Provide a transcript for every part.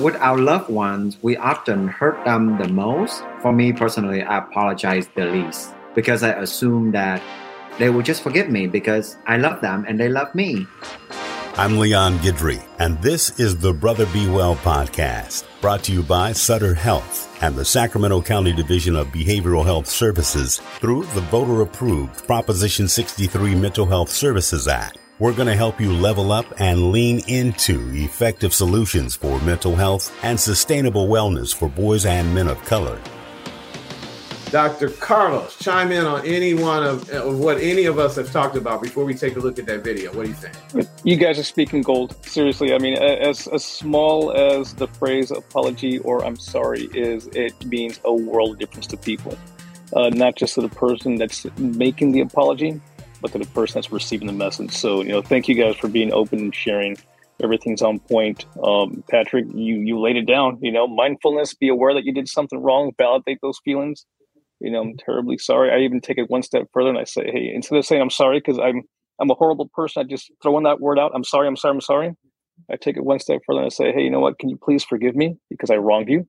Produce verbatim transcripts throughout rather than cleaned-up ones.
with our loved ones, we often hurt them the most. For me personally, I apologize the least because I assume that they will just forgive me because I love them and they love me. I'm Leon Guidry, and this is the Brother Be Well podcast, brought to you by Sutter Health and the Sacramento County Division of Behavioral Health Services through the voter-approved Proposition sixty-three Mental Health Services Act. We're going to help you level up and lean into effective solutions for mental health and sustainable wellness for boys and men of color. Doctor Carlos, chime in on any one of, of what any of us have talked about before we take a look at that video. What do you think? You guys are speaking gold. Seriously, I mean, as, as small as the phrase apology or I'm sorry is, it means a world of difference to people. Uh, not just to the person that's making the apology, but to the person that's receiving the message. So, you know, thank you guys for being open and sharing. Everything's on point. Um, Patrick, you, you laid it down, you know, mindfulness, be aware that you did something wrong, validate those feelings. You know, I'm terribly sorry. I even take it one step further and I say, hey, instead of saying I'm sorry because I'm I'm a horrible person, I just throw in that word out. I'm sorry, I'm sorry, I'm sorry. I take it one step further and I say, hey, you know what? Can you please forgive me because I wronged you?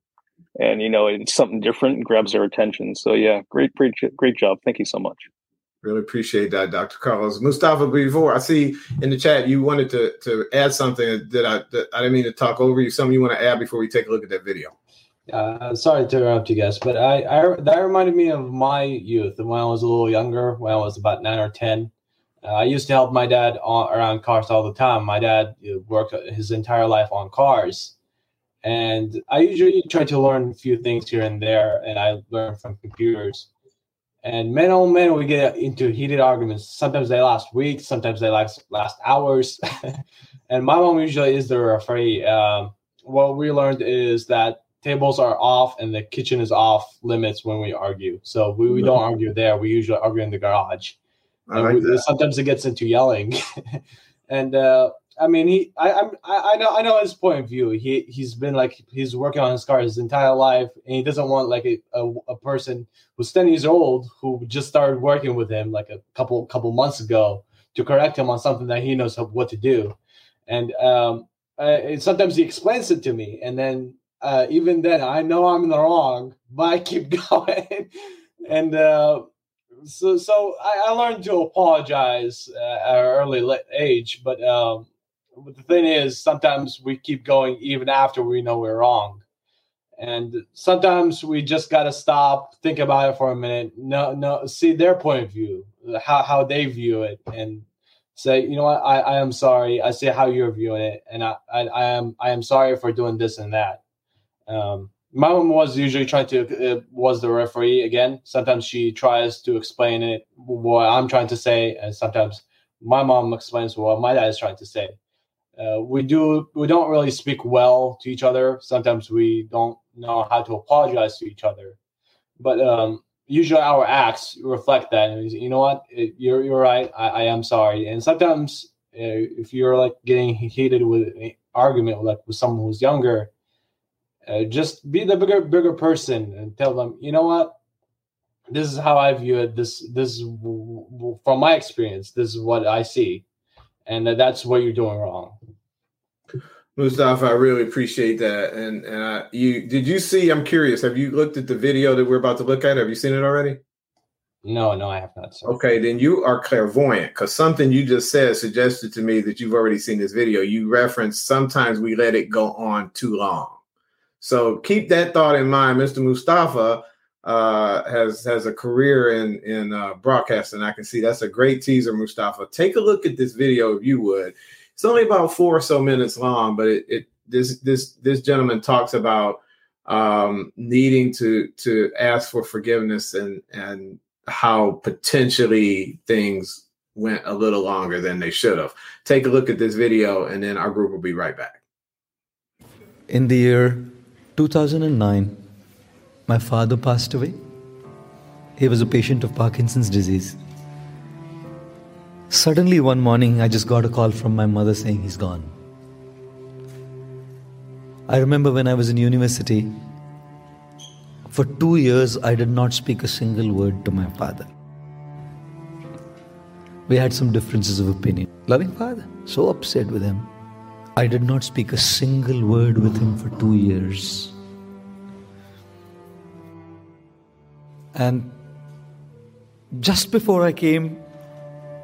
And, you know, it's something different and grabs their attention. So, yeah, great, great, great job. Thank you so much. Really appreciate that, Doctor Carlos. Mustafa, before I see in the chat, you wanted to to add something that I, that I didn't mean to talk over you. Something you want to add before we take a look at that video. Uh, sorry to interrupt you guys, but I, I that reminded me of my youth and when I was a little younger, when I was about nine or ten. Uh, I used to help my dad on, around cars all the time. My dad worked his entire life on cars, and I usually try to learn a few things here and there, and I learned from computers. And men on men, we get into heated arguments. Sometimes they last weeks, sometimes they last, last hours. And my mom usually is the referee. Um, what we learned is that tables are off and the kitchen is off limits when we argue. So we, we don't argue there. We usually argue in the garage. And like we, sometimes it gets into yelling. And uh, I mean, he, I, I'm, I, I know, I know his point of view. He, he's been like, he's working on his car his entire life, and he doesn't want like a, a, a person who's ten years old who just started working with him like a couple, couple months ago to correct him on something that he knows what to do. And um, I, and sometimes he explains it to me, and then. Uh, even then, I know I'm in the wrong, but I keep going. and uh, so, so I, I learned to apologize uh, at an early age. But um, the thing is, sometimes we keep going even after we know we're wrong. And sometimes we just got to stop, think about it for a minute, no, no, see their point of view, how, how they view it, and say, you know what, I, I am sorry. I see how you're viewing it, and I, I, I am I am sorry for doing this and that. Um, my mom was usually trying to, uh, was the referee again. Sometimes she tries to explain it, what I'm trying to say. And sometimes my mom explains what my dad is trying to say. Uh, we do, we don't really speak well to each other. Sometimes we don't know how to apologize to each other, but, um, usually our acts reflect that. And you know what, it, you're, you're right. I, I am sorry. And sometimes uh, if you're like getting heated with an argument, like with someone who's younger, Uh, just be the bigger, bigger person and tell them, you know what, this is how I view it. This, this is w- w- from my experience. This is what I see, and that that's what you're doing wrong. Mustafa, I really appreciate that. And and I, you, did you see? I'm curious. Have you looked at the video that we're about to look at? Have you seen it already? No, no, I have not. Sir. Okay, then you are clairvoyant because something you just said suggested to me that you've already seen this video. You referenced sometimes we let it go on too long. So keep that thought in mind. Mister Mustafa uh, has has a career in, in uh, broadcasting. I can see that's a great teaser, Mustafa. Take a look at this video if you would. It's only about four or so minutes long, but it, it this this this gentleman talks about um, needing to to ask for forgiveness and and how potentially things went a little longer than they should have. Take a look at this video, and then our group will be right back. In the year two thousand nine, my father passed away. He was a patient of Parkinson's disease. Suddenly one morning, I just got a call from my mother saying he's gone. I remember when I was in university, for two years, I did not speak a single word to my father. We had some differences of opinion. Loving father, so upset with him. I did not speak a single word with him for two years. And just before I came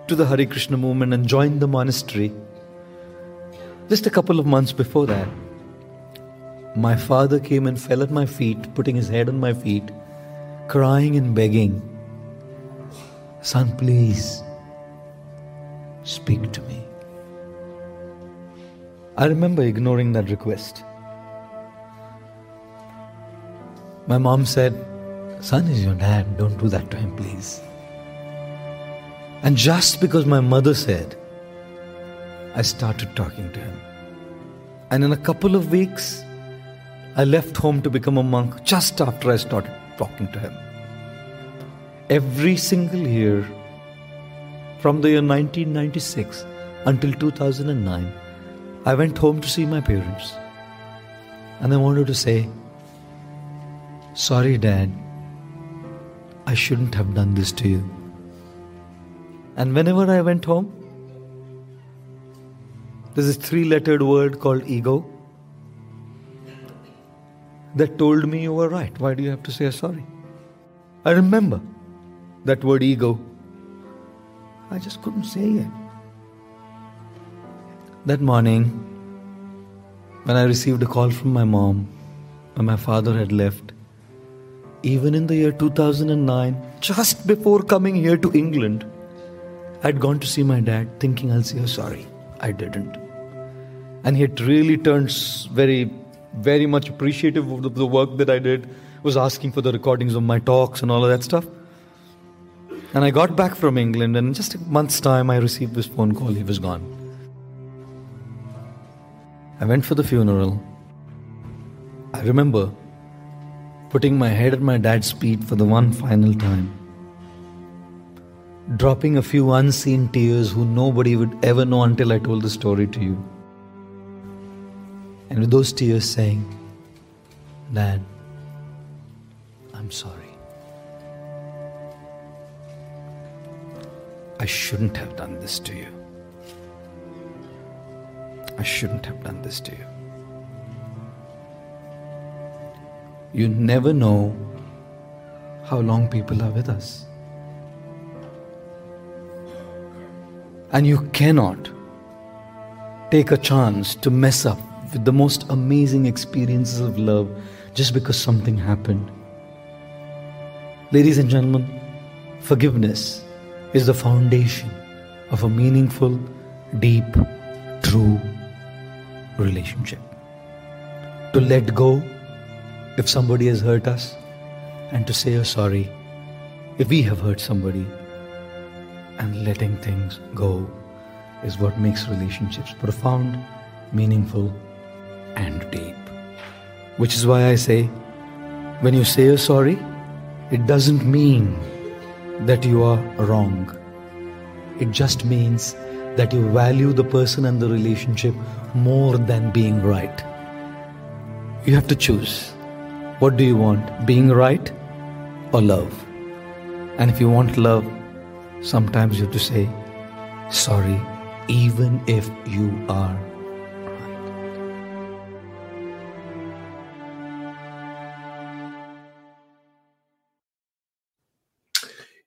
to the Hare Krishna movement and joined the monastery, just a couple of months before that, my father came and fell at my feet, putting his head on my feet, crying and begging, "Son, please, speak to me." I remember ignoring that request. My mom said, "Son is your dad, don't do that to him, please." And just because my mother said, I started talking to him. And in a couple of weeks, I left home to become a monk just after I started talking to him. Every single year, from the year nineteen ninety-six until two thousand nine, I went home to see my parents. And I wanted to say, "Sorry, Dad, I shouldn't have done this to you." And whenever I went home, there's a three-lettered word called ego that told me, "You were right. Why do you have to say sorry?" I remember that word ego. I just couldn't say it. That morning, when I received a call from my mom, when my father had left, even in the year two thousand nine, just before coming here to England, I'd gone to see my dad thinking I'll say, "Oh, sorry." I didn't. And he had really turned very, very much appreciative of the, the work that I did, was asking for the recordings of my talks and all of that stuff. And I got back from England, and in just a month's time, I received this phone call. He was gone. I went for the funeral. I remember putting my head at my dad's feet for the one final time, dropping a few unseen tears who nobody would ever know until I told the story to you. And with those tears saying, "Dad, I'm sorry. I shouldn't have done this to you. I shouldn't have done this to you." You never know how long people are with us. And you cannot take a chance to mess up with the most amazing experiences of love just because something happened. Ladies and gentlemen, forgiveness is the foundation of a meaningful, deep, true relationship. To let go if somebody has hurt us, and to say, "Oh, sorry," if we have hurt somebody, and letting things go is what makes relationships profound, meaningful, and deep. Which is why I say, when you say "Oh, sorry," it doesn't mean that you are wrong. It just means that you value the person and the relationship more than being right. You have to choose. What do you want, being right or love? And if you want love, sometimes you have to say sorry, even if you are right.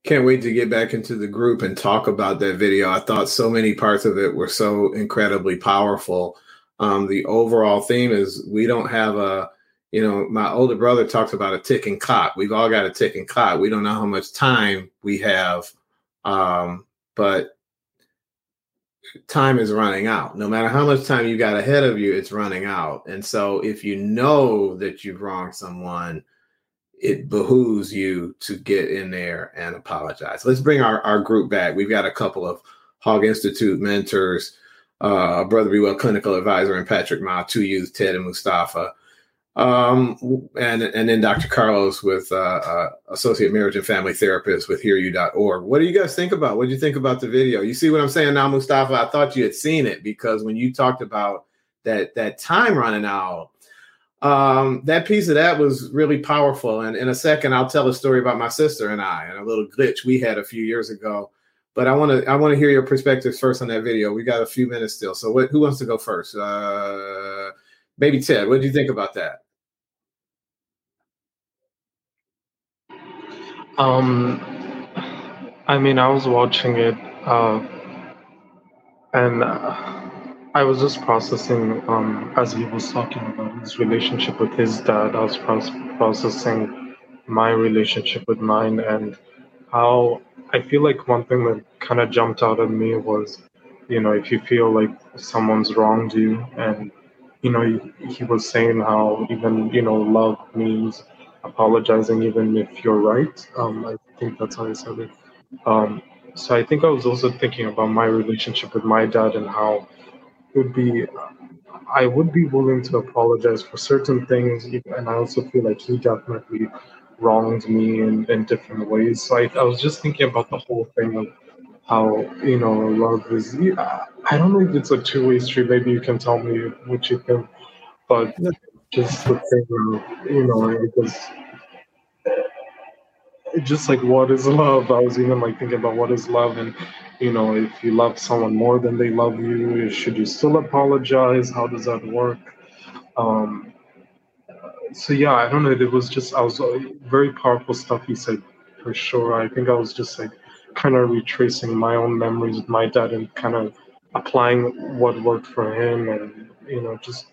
Can't wait to get back into the group and talk about that video. I thought so many parts of it were so incredibly powerful. Um, the overall theme is we don't have a You know, my older brother talks about a ticking clock. We've all got a ticking clock. We don't know how much time we have, um, but time is running out. No matter how much time you got ahead of you, it's running out. And so if you know that you've wronged someone, it behooves you to get in there and apologize. Let's bring our, our group back. We've got a couple of Hawk Institute mentors, uh, Brother Be Well clinical advisor, and Patrick Ma, two youth, Ted and Mustafa. Um, and, and then Doctor Carlos with uh, uh, Associate Marriage and Family Therapist with hear you dot org. What do you guys think about? What do you think about the video? You see what I'm saying now, Mustafa? I thought you had seen it because when you talked about that that time running out, um, that piece of that was really powerful. And in a second, I'll tell a story about my sister and I and a little glitch we had a few years ago. But I want to I want to hear your perspectives first on that video. We got a few minutes still. So what, who wants to go first? Uh, Baby Ted, what did you think about that? Um, I mean, I was watching it uh, and uh, I was just processing, um, as he was talking about his relationship with his dad, I was pro- processing my relationship with mine, and how I feel like one thing that kind of jumped out at me was, you know, if you feel like someone's wronged you, and, you know, he, he was saying how even, you know, love means apologizing even if you're right. Um, I think that's how he said it. Um, so I think I was also thinking about my relationship with my dad and how it would be, I would be willing to apologize for certain things. And I also feel like he definitely wronged me in, in different ways. So I, I was just thinking about the whole thing of how, you know, love is, yeah, I don't know if it's a two-way street. Maybe you can tell me what you think, but just the thing, you know, because just like, what is love? I was even like thinking about what is love, and, you know, if you love someone more than they love you, should you still apologize? How does that work? Um, So, yeah, I don't know. It was just, I was uh, very powerful stuff he said, for sure. I think I was just like kind of retracing my own memories with my dad and kind of applying what worked for him, and, you know, just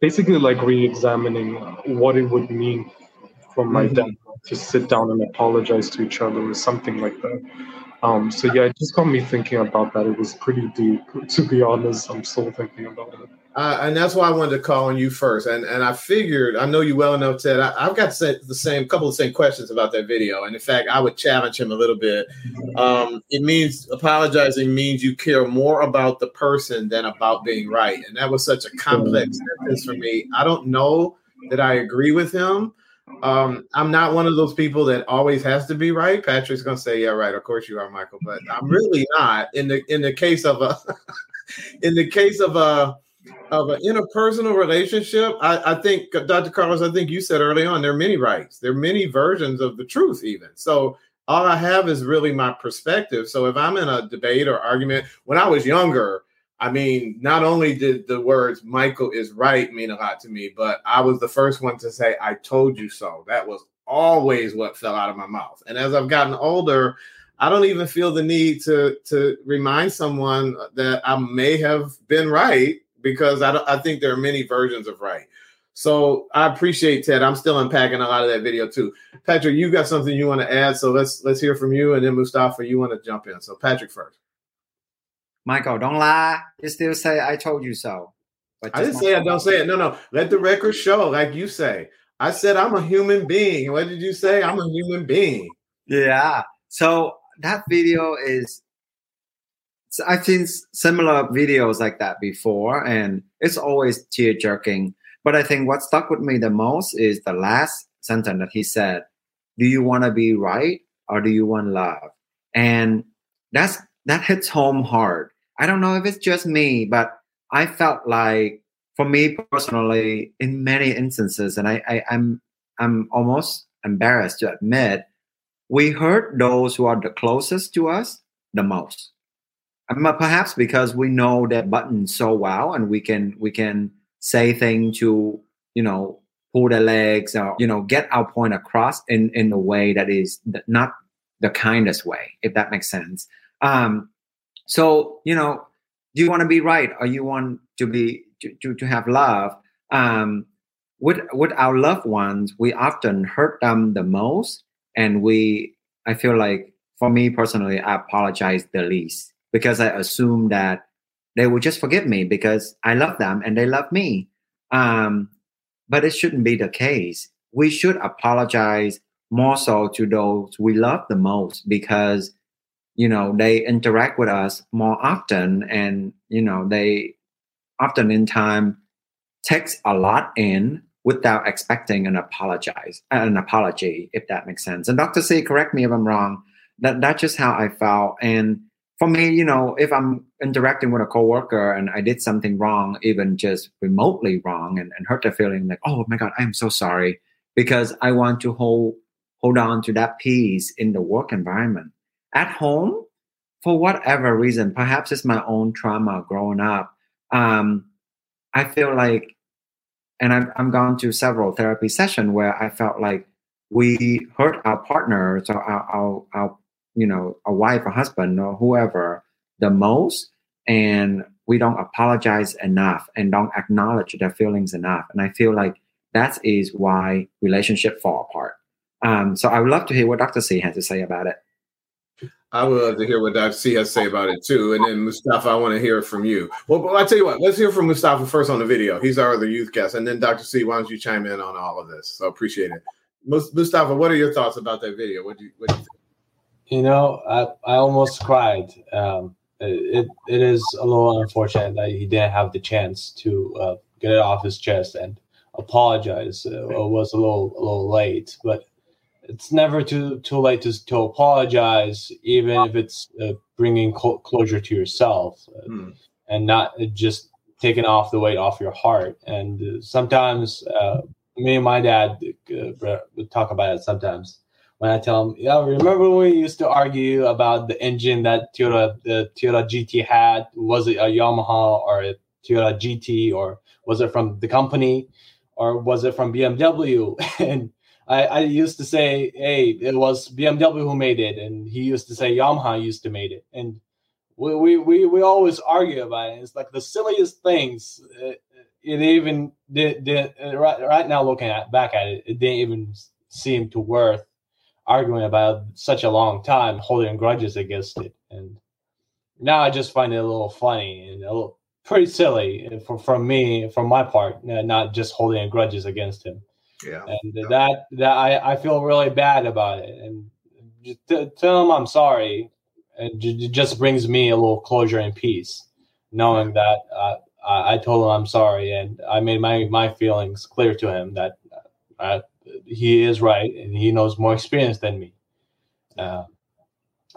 basically like re-examining what it would mean for my mm-hmm. dad to sit down and apologize to each other or something like that. Um, so, yeah, it just got me thinking about that. It was pretty deep, to be honest. I'm still thinking about it. Uh, and that's why I wanted to call on you first. And and I figured, I know you well enough, Ted, I, I've got the same couple of same questions about that video. And in fact, I would challenge him a little bit. Um, it means apologizing means you care more about the person than about being right. And that was such a complex sentence for me. I don't know that I agree with him. Um, I'm not one of those people that always has to be right. Patrick's going to say, yeah, right. Of course you are, Michael. But I'm really not. In the in the case of a, in the case of a, of an interpersonal relationship, I, I think, Doctor Carlos, I think you said early on, there are many rights. There are many versions of the truth even. So all I have is really my perspective. So if I'm in a debate or argument, when I was younger, I mean, not only did the words Michael is right mean a lot to me, but I was the first one to say, I told you so. That was always what fell out of my mouth. And as I've gotten older, I don't even feel the need to, to remind someone that I may have been right, because I, I think there are many versions of right. So I appreciate, Ted. I'm still unpacking a lot of that video too. Patrick, you got something you want to add. So let's let's hear from you. And then Mustafa, you want to jump in. So Patrick first. Michael, don't lie. You still say, I told you so. But I didn't say I don't say it. No, no. Let the record show, like you say. I said I'm a human being. What did you say? I'm a human being. Yeah. So that video is, I've seen similar videos like that before, and it's always tear-jerking. But I think what stuck with me the most is the last sentence that he said, do you want to be right or do you want love? And that's that hits home hard. I don't know if it's just me, but I felt like, for me personally, in many instances, and I, I, I'm, I'm almost embarrassed to admit, we hurt those who are the closest to us the most. Perhaps because we know their buttons so well, and we can we can say things to, you know, pull their legs, or, you know, get our point across in, in a way that is not the kindest way, if that makes sense. Um, so, you know, do you want to be right, or you want to be to, to, to have love? Um, with with our loved ones, we often hurt them the most, and we I feel like, for me personally, I apologize the least, because I assume that they will just forgive me because I love them and they love me. Um, but it shouldn't be the case. We should apologize more so to those we love the most, because, you know, they interact with us more often, and, you know, they often in time takes a lot in without expecting an apologize, an apology, if that makes sense. And Doctor C, correct me if I'm wrong. That that's just how I felt. And for me, you know, if I'm interacting with a coworker and I did something wrong, even just remotely wrong, and, and hurt their feeling, like, oh my God, I'm so sorry, because I want to hold hold on to that peace in the work environment. At home, for whatever reason, perhaps it's my own trauma growing up, um, I feel like, and I've, I've gone to several therapy sessions where I felt like we hurt our partners or our, our, our you know, a wife or husband or whoever the most, and we don't apologize enough and don't acknowledge their feelings enough. And I feel like that is why relationships fall apart. Um, so I would love to hear what Doctor C has to say about it. I would love to hear what Doctor C has to say about it, too. And then, Mustafa, I want to hear it from you. Well, I'll tell you what, let's hear from Mustafa first on the video. He's our other youth guest. And then, Doctor C, why don't you chime in on all of this? So appreciate it. Mustafa, what are your thoughts about that video? What do you, what do you think? You know, I, I almost cried. Um, it it is a little unfortunate that he didn't have the chance to uh, get it off his chest and apologize. It was a little a little late, but it's never too too late to to apologize, even if it's uh, bringing cl- closure to yourself uh, mm. and not just taking off the weight off your heart. And uh, sometimes uh, me and my dad uh, would talk about it sometimes. When I tell them, yeah, remember when we used to argue about the engine that Toyota, the Toyota G T had? Was it a Yamaha or a Toyota G T, or was it from the company, or was it from B M W? And I, I used to say, hey, it was B M W who made it, and he used to say Yamaha used to made it, and we we we, we always argue about it. It's like the silliest things. It, it even did, did right right now looking at, back at it, it didn't even seem to worth arguing about such a long time, holding grudges against it. And now I just find it a little funny and a little pretty silly for from me, from my part, not just holding grudges against him. Yeah. And yeah. that that I, I feel really bad about it. And just to tell him I'm sorry, it j- just brings me a little closure and peace, knowing that uh, I, I told him I'm sorry and I made my, my feelings clear to him that I, he is right, and he knows more experience than me. Uh,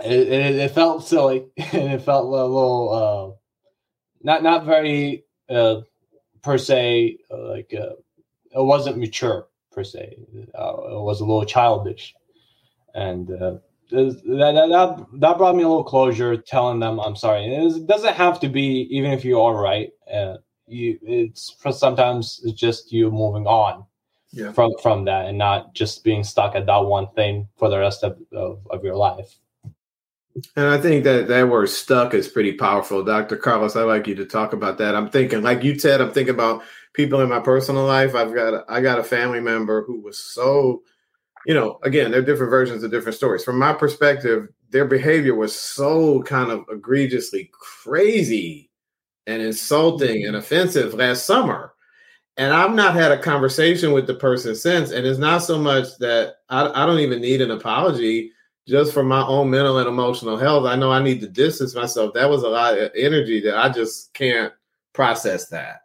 it, it, it felt silly, and it felt a little uh, not not very uh, per se. Uh, like uh, it wasn't mature per se. Uh, it was a little childish, and uh, that, that that brought me a little closure. Telling them I'm sorry. And it doesn't have to be even if you are right. Uh, you it's sometimes it's just you moving on. Yeah. From from that, and not just being stuck at that one thing for the rest of, of, of your life. And I think that that word "stuck" is pretty powerful, Doctor Carlos. I'd like you to talk about that. I'm thinking, like you, Ted. I'm thinking about people in my personal life. I've got a, I got a family member who was so, you know, again, there are different versions of different stories. From my perspective, their behavior was so kind of egregiously crazy and insulting and offensive last summer. And I've not had a conversation with the person since. And it's not so much that I, I don't even need an apology, just for my own mental and emotional health. I know I need to distance myself. That was a lot of energy that I just can't process that.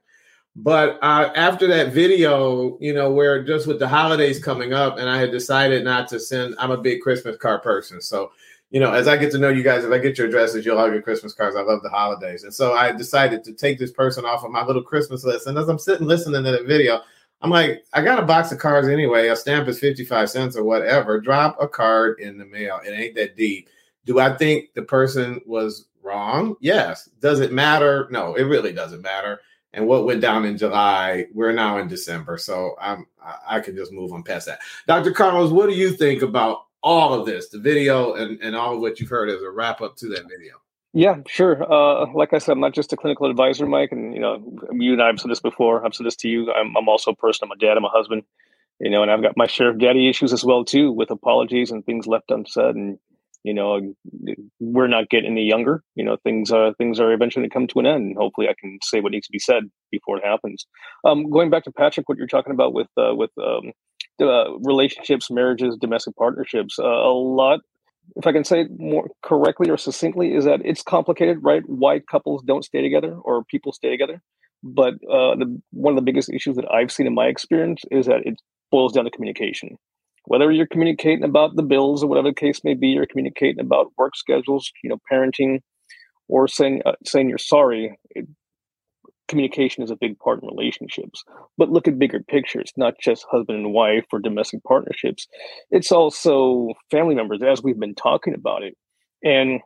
But uh, after that video, you know, where just with the holidays coming up, and I had decided not to send, I'm a big Christmas card person. So, you know, as I get to know you guys, if I get your addresses, you'll all get Christmas cards. I love the holidays. And so I decided to take this person off of my little Christmas list. And as I'm sitting listening to the video, I'm like, I got a box of cards anyway. A stamp is fifty-five cents or whatever. Drop a card in the mail. It ain't that deep. Do I think the person was wrong? Yes. Does it matter? No, it really doesn't matter. And what went down in July, we're now in December. So I'm, I, I can just move on past that. Doctor Carlos, what do you think about all of this, the video and, and all of what you've heard as a wrap up to that video? Yeah, sure. Uh, like I said, I'm not just a clinical advisor, Mike. And, you know, you and I have said this before. I've said this to you. I'm, I'm also a person. I'm a dad. I'm a husband. You know, and I've got my share of daddy issues as well, too, with apologies and things left unsaid. And, you know, we're not getting any younger. You know, things are things are eventually going to come to an end. And hopefully I can say what needs to be said before it happens. Um, going back to Patrick, what you're talking about with uh, with um Uh, relationships, marriages, domestic partnerships, uh, a lot, if I can say it more correctly or succinctly, is that it's complicated, right? Why couples don't stay together or people stay together. But uh, the, one of the biggest issues that I've seen in my experience is that it boils down to communication. Whether you're communicating about the bills or whatever the case may be, you're communicating about work schedules, you know, parenting, or saying, uh, saying you're sorry, it, communication is a big part in relationships. But look at bigger pictures, not just husband and wife or domestic partnerships. It's also family members, as we've been talking about it. And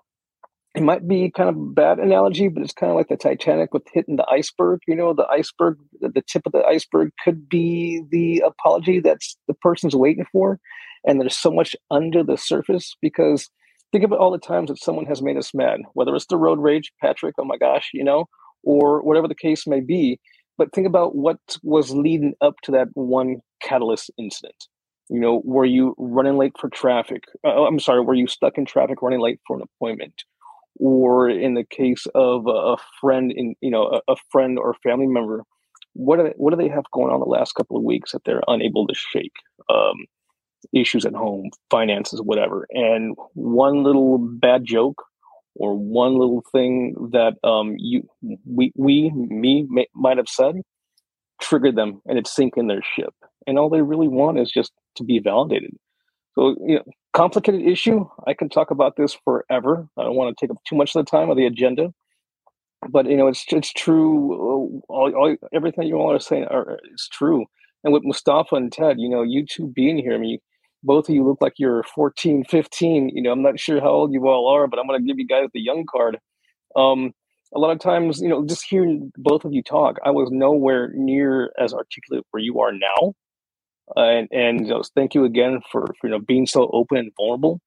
it might be kind of a bad analogy, but it's kind of like the Titanic with hitting the iceberg. You know, the iceberg, the tip of the iceberg could be the apology that's the person's waiting for. And there's so much under the surface, because think about all the times that someone has made us mad, whether it's the road rage, Patrick, oh my gosh, you know, or whatever the case may be. But think about what was leading up to that one catalyst incident. You know, were you running late for traffic? Uh, I'm sorry, were you stuck in traffic running late for an appointment? Or in the case of a, a friend, in you know, a, a friend or family member, what are, what do they have going on the last couple of weeks that they're unable to shake? Um, issues at home, finances, whatever. And one little bad joke or one little thing that um, you, we, we, me may, might have said triggered them, and it's sinking their ship. And all they really want is just to be validated. So, you know, complicated issue. I can talk about this forever. I don't want to take up too much of the time of the agenda, but you know, it's it's true. All, all everything you all are saying are, is true. And with Mustafa and Ted, you know, you two being here, I mean, both of you look like you're fourteen, fifteen. You know, I'm not sure how old you all are, but I'm going to give you guys the young card. Um, a lot of times, you know, just hearing both of you talk, I was nowhere near as articulate where you are now. Uh, and, and you know, thank you again for, for you know being so open and vulnerable.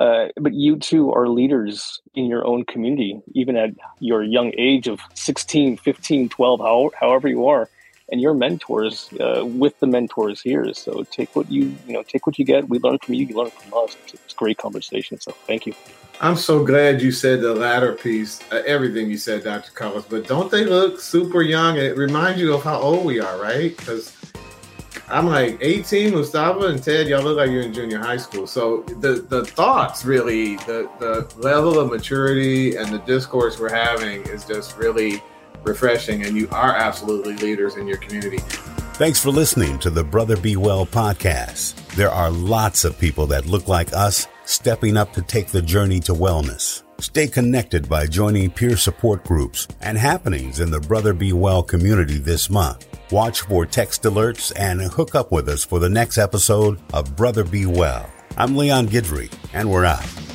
Uh, but you two are leaders in your own community, even at your young age of sixteen, fifteen, twelve, how, however you are, and your mentors uh, with the mentors here. So take what you you know take what you get. We learn from you. You learn from us. It's a great conversation. So thank you. I'm so glad you said the latter piece, uh, everything you said, Doctor Carlos. But don't they look super young? It reminds you of how old we are, right? Because I'm like eighteen, Mustafa and Ted, y'all look like you're in junior high school. So the, the thoughts really, the, the level of maturity and the discourse we're having is just really refreshing. And you are absolutely leaders in your community. Thanks for listening to the Brother Be Well podcast. There are lots of people that look like us stepping up to take the journey to wellness. Stay connected by joining peer support groups and happenings in the Brother Be Well community this month. Watch for text alerts and hook up with us for the next episode of Brother Be Well. I'm Leon Guidry, and we're out.